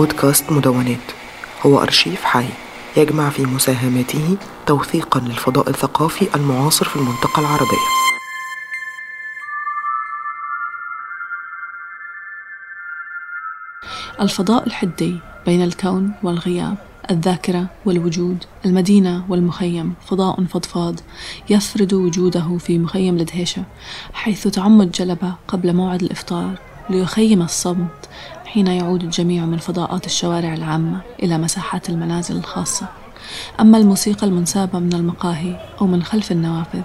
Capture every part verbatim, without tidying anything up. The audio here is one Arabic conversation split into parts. بودكاست مدونات هو أرشيف حي يجمع في مساهماته توثيقا للفضاء الثقافي المعاصر في المنطقة العربية. الفضاء الحدي بين الكون والغياب، الذاكرة والوجود، المدينة والمخيم، فضاء فضفاض يفرد وجوده في مخيم لدهيشة، حيث تعمد جلبة قبل موعد الإفطار ليخيم الصمت حين يعود الجميع من فضاءات الشوارع العامة إلى مساحات المنازل الخاصة. أما الموسيقى المنسابة من المقاهي أو من خلف النوافذ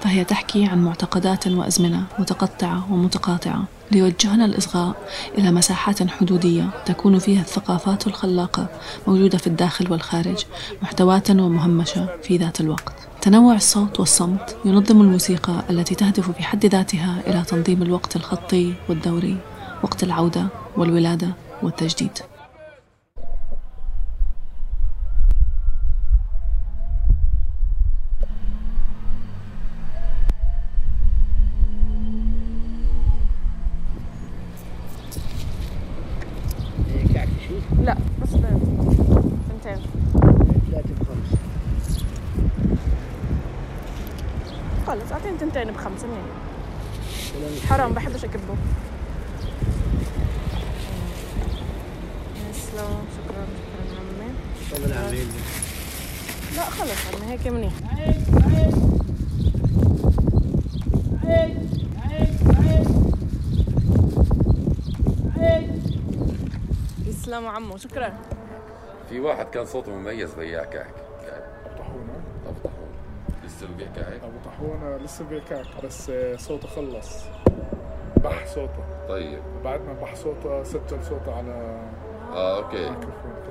فهي تحكي عن معتقدات وأزمنة متقطعة ومتقاطعة ليوجهنا الإصغاء إلى مساحات حدودية تكون فيها الثقافات الخلاقة موجودة في الداخل والخارج، محتواة ومهمشة في ذات الوقت. تنوع الصوت والصمت ينظم الموسيقى التي تهدف في حد ذاتها إلى تنظيم الوقت الخطي والدوري، وقت العودة والولادة والتجديد. لا بس بنتين ثلاثة بخمس خلص أعطيني تنتين بخمسة منين حرام بحبش أكذبه. شكرا شكرا عمي. طلع عمي لا خلص عمي هيك منيح. يسلم عمو شكرا. في واحد كان صوته مميز بياع كعك. أبو طحونة أبو طحونة لسه بياع كعك أبو طحونة لسه بياع كعك بس صوته خلص بح صوته. طيب بعد ما بح صوته سجل صوته على اه اوكي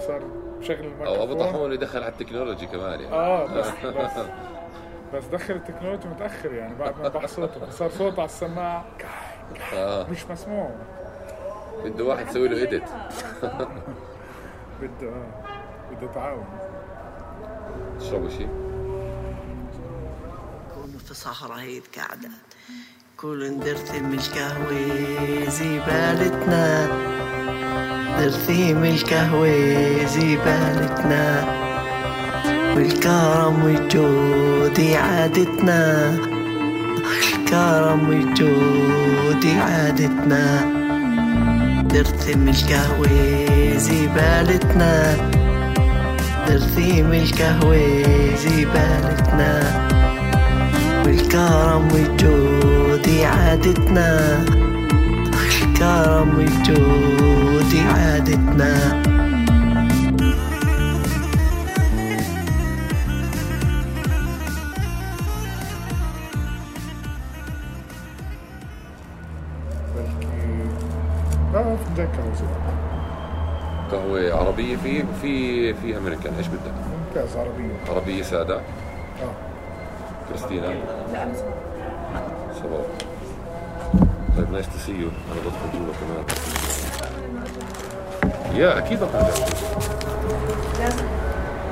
صار شغل المايكروفون. ابو طحون دخل على التكنولوجي كمان يعني اه بس بس, بس دخل التكنولوجي متاخر يعني بعد ما بح صوته صار صوته على السماعه آه. مش مسموع. بده واحد يسوي له اديت. بده بده تعاون. تشربوا شيء؟ كونوا في صحراء هيك قاعده كل ندرتم القهوه زبالتنا نرثيم القهوة زبالتنا والكرم والجود عادتنا الكرم والجود عادتنا نرثيم القهوة زبالتنا نرثيم القهوة زبالتنا والكرم والجود عادتنا الكرم والجود عادتنا. اه بدك قهوة عربية في في في أمريكان ايش بدك؟ ممتاز عربية عربية سادة؟ اه كريستينا؟ لا صباح. طيب نايس تو سي يو. انا بدخل جوا كمان يا أكيد أقدر. لازم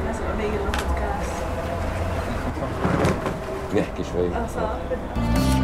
لازم أبيع البودكاست. نحكي شوي.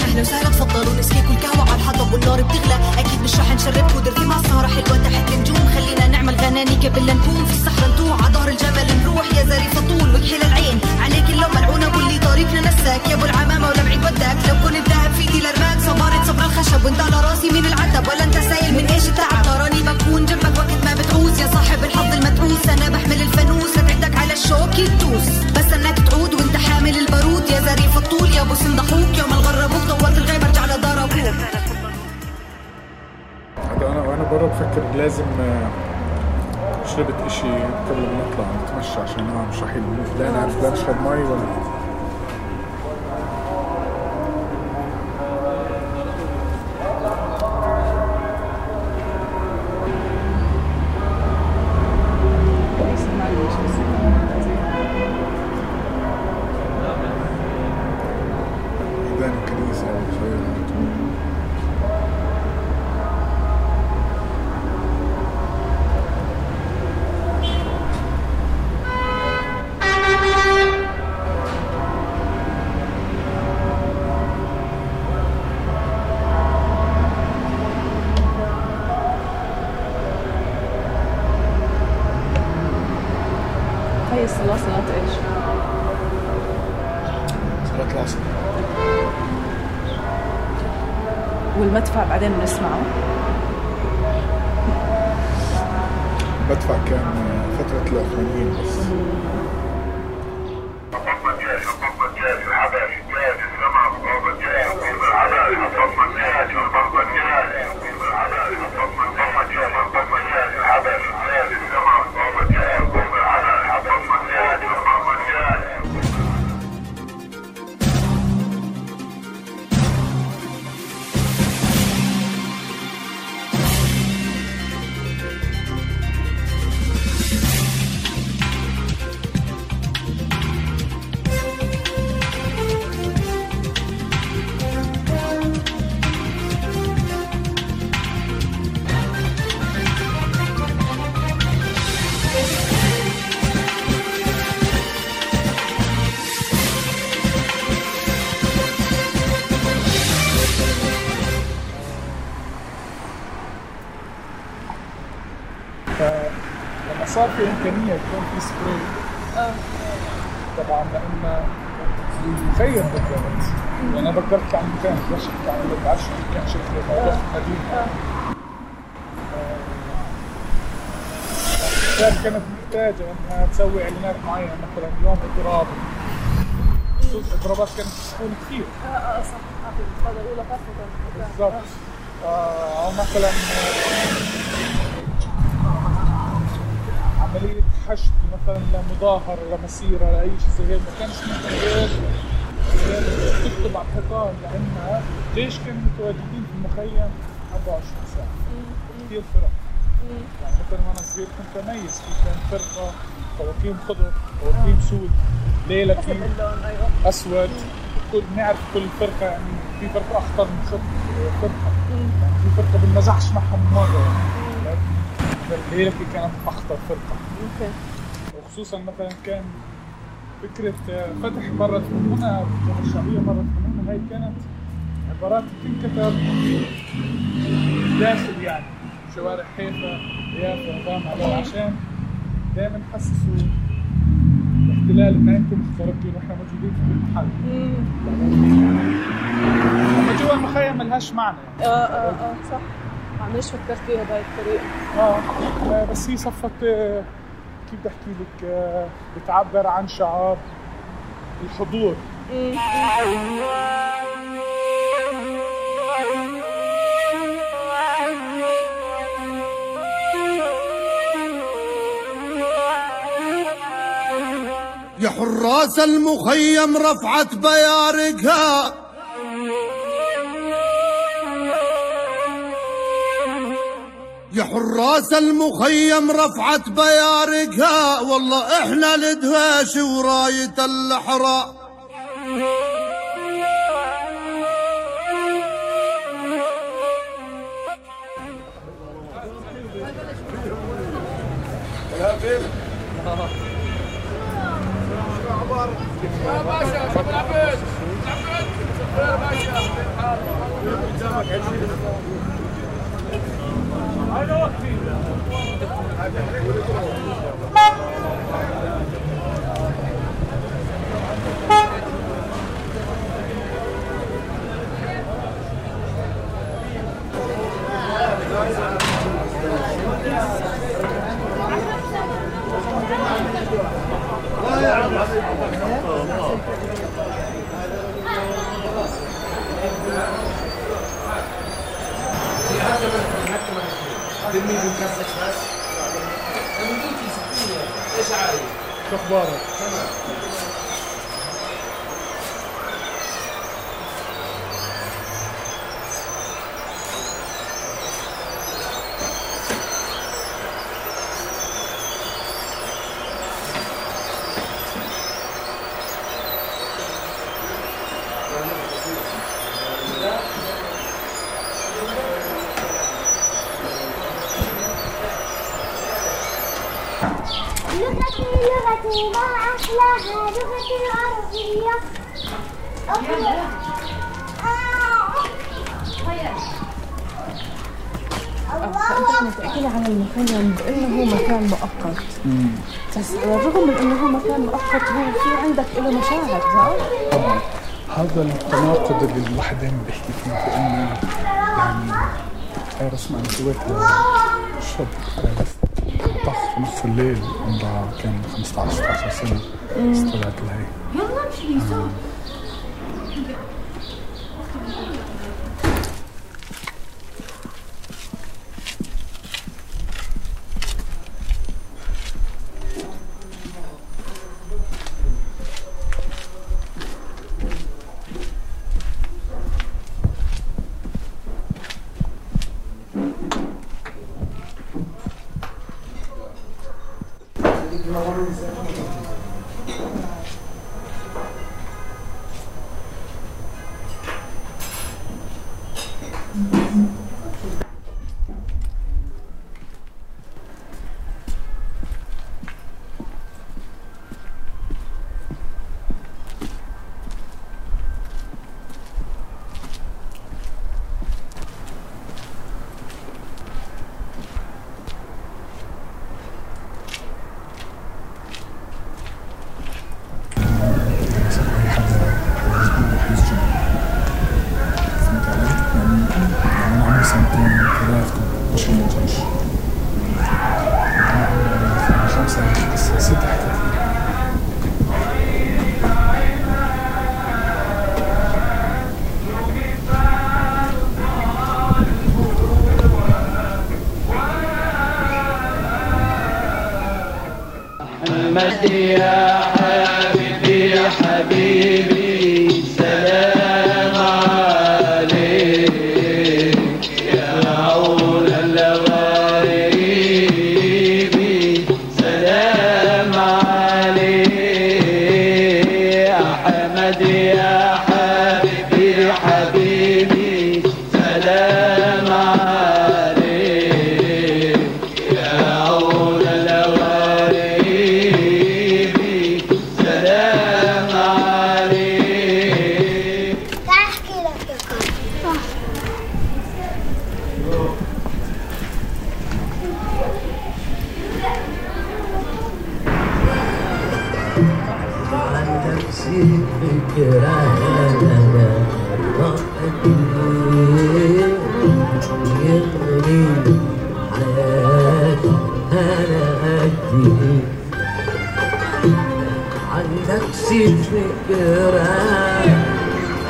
أهلا وسهلا تفضلوا نسكيكوا القهوة على الحطب والنار بتغلى أكيد مش رح نشربكوا درتي مع السهرة حلوة تحت النجوم خلينا نعمل غناني قبل نكون في الصحراء نتوه على ظهر الجبل نروح يا زريفة طول وكحل العين عليك اللوم ملعونة واللي طريقنا نساك يا أبو العمامة ولا بعيد وداك لو كنت ذهب في دي لرماك صبارت صبر الخشب وانت على راسي من العتب ولا أنت سايل من إيش التعب تراني بكون جنبك وقت ما بتعوز يا صاحب الحظ المتروس أنا بحمل الفانوس هتعدك على الشوك يتوس بس أنك تعود وانت حامل البارود يا زريف الطول يا أبو سندحوك يوم الغربوك دورت الغيبة ارجع لداربوك. أنا وأنا برا بفكر لازم شربت إشي قبل ما نطلع نتمشى عشان ما مش رح يلموف لا نعرف لا نشرب مي ولا المدفع بعدين بنسمعه. المدفع كان فترة الأخوانيين بس. لما صار في إمكانية يكون في سبراي طبعاً لأن يخيم بالضبط، وأنا بكرت عن مكان ليش كنت عم بعرف شو كان شكله موضوع قديم. كان كانت محتاجة إنها تسوي إعلانات معينة مثلاً يوم إضراب، إضرابات كانت تكون كثير. آه آه صح، هذا الأولى خاصة. بالضبط، أو مثلاً عملية حشد مثلا لمظاهرة لمسيرة لأي شيء زي هيك، ما كانش ممكن غير تكتب على الحيطان لأنها ليش كانوا متواجدين في المخيم أربعة وعشرين ساعة كثير فرق. يعني مثلا وأنا صغير كنت أميز في كان فرقة طواقيم خضر طواقيم سود ليلتي أسود، كل نعرف كل فرقة يعني في فرقة أخطر من فرقة، يعني في فرقة بالنزحش معهم مرة يعني. الليلة كانت أخطر فرقة. اوكي. وخصوصا مثلا كان فكرة فتح مرة من هنا والشعبية مرة من هنا، هي كانت عبارات بتنكتب داخل يعني شوارع حيفا يافا ضامعة عشان دائما حسسوا الاحتلال إن أنتم مخترقين ونحن موجودين في كل محل. أما جوا المخيم ملهاش معنى يعني. اه اه اه صح. ما عمليش فكرت فيها بهاي الطريقة. اه بس هي صفت كيف بدي احكي لك، بتعبر عن شعار الحضور. يا حراس المخيم رفعت بيارقها، يا حراس المخيم رفعت بيارقها، والله احنا الدهاش وراية الحراء. شو اخبارك؟ تمام. لغتي لغتي ما أحلاها، لغتي العربية. أوكي. أنت بتحكي لي عن المخيم بأنه هو مكان مؤقت، بس بالرغم من أنه هو مكان مؤقت هو في عندك له مشاهد، صح؟ هذا التناقض اللي الواحد بيحكي فيه، لأنه يعني رسمة أنا سويتها شاب طخ في نص الليل عمرها كان خمسة عشر ستة عشر سنة، استطلعت لهي آه. يا حبيبي يا حبيبي سلام عليك يا عون الغريب، سلام عليك يا أحمد يا حبيبي يا حبيبي سلام عليك يا عون الغريب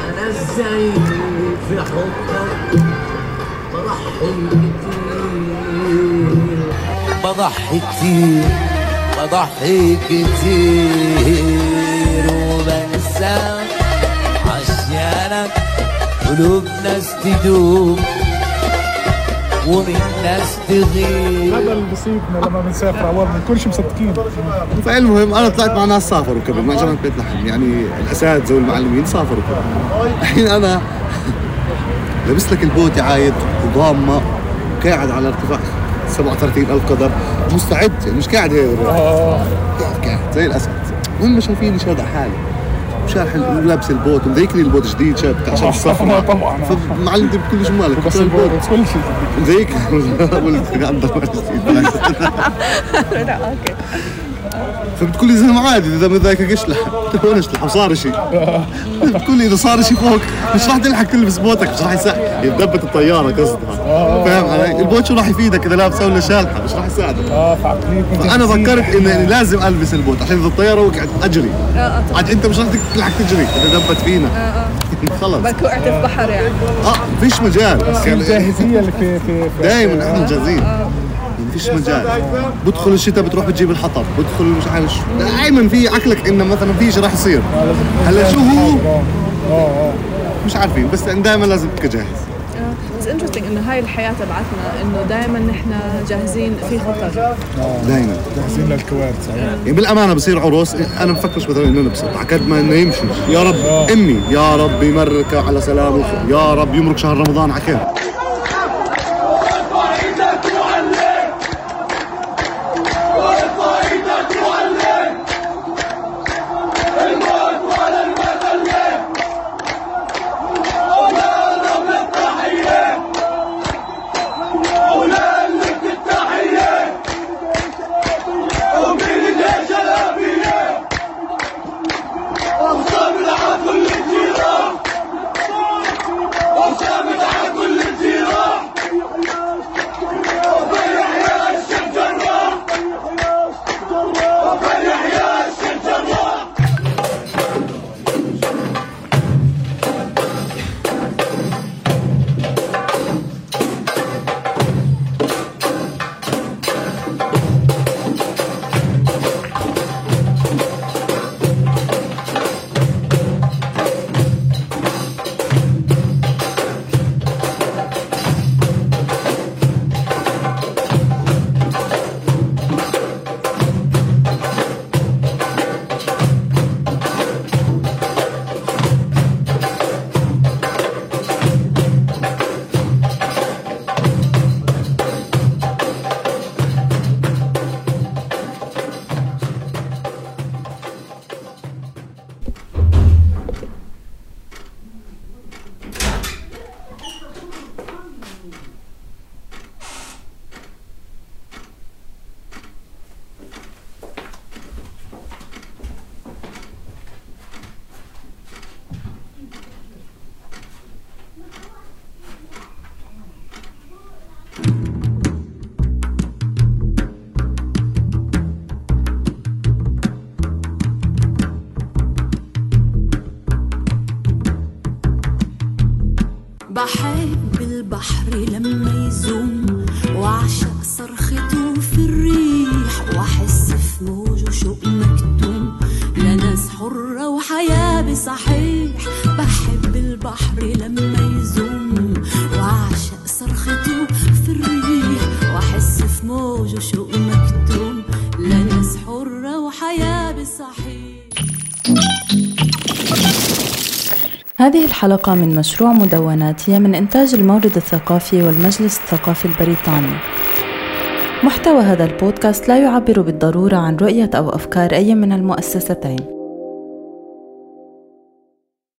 أنا إزاي في حبك بضحي كتير بضحي كتير بضحي كتير وبنساك عشانك قلوب ناس تدوب ومن ناس تغيب. هذا اللي بيصيبنا لما بنسافر عوضنا ما نكونش مصدقين. المهم انا طلعت مع ناس سافروا قبل ما جمعت بيت لحم، يعني الاساتذه والمعلمين سافروا قبل. الحين انا لابس لك البوتي عايد وضامه وقاعد على ارتفاع سبعة وثلاثين ألف قدم مستعد، يعني مش قاعد هيك قاعد زي الاسد. هم شايفيني شادع حالي شارح لابس البوت ومذيكني البوت جديد شاب بتاع شهر السفر طبعا فمعلمتي بكل جمالك بس البوت كل شيء مذيك ولدك عندك لا اوكي فبتقول لي زلمه عادي اذا ما ذاكك اشلح تقول اشلح وصار شيء بتقول لي اذا صار شيء فوق مش راح تلحق تلبس بوتك مش راح يساعدك يتدبت الطياره قصدها فاهم علي البوت شو راح يفيدك اذا لابسه ولا شالحه مش راح يساعدك اه فانا فكرت اني لازم البس البوت عشان اذا الطياره وقعت اجري عاد انت مش راح تلحق تجري تدبت فينا خلص بك وقعت في بحر يعني اه فيش مجال الجاهزيه اللي في في دائما احنا جاهزين مفيش مجال بدخل الشتاء بتروح بتجيب الحطب بدخل مش عارف دائما في عقلك انه مثلا في شيء راح يصير هلا شو هو مش عارفين بس دائما لازم تكون جاهز. بس انترستنج انه هاي الحياه تبعتنا انه دائما نحن جاهزين في خطر دائما جاهزين للكوارث يعني بالامانه بصير عروس انا بفكرش مثلا انه نبسط على قد ما انه يمشي يا رب امي يا رب يمرك على سلامه يا رب يمرك شهر رمضان على خير زوج شوق مكتوم لناس حرة وحياة بالصحيح. هذه الحلقة من مشروع مدونات هي من إنتاج المورد الثقافي والمجلس الثقافي البريطاني. محتوى هذا البودكاست لا يعبر بالضرورة عن رؤية أو أفكار أي من المؤسستين.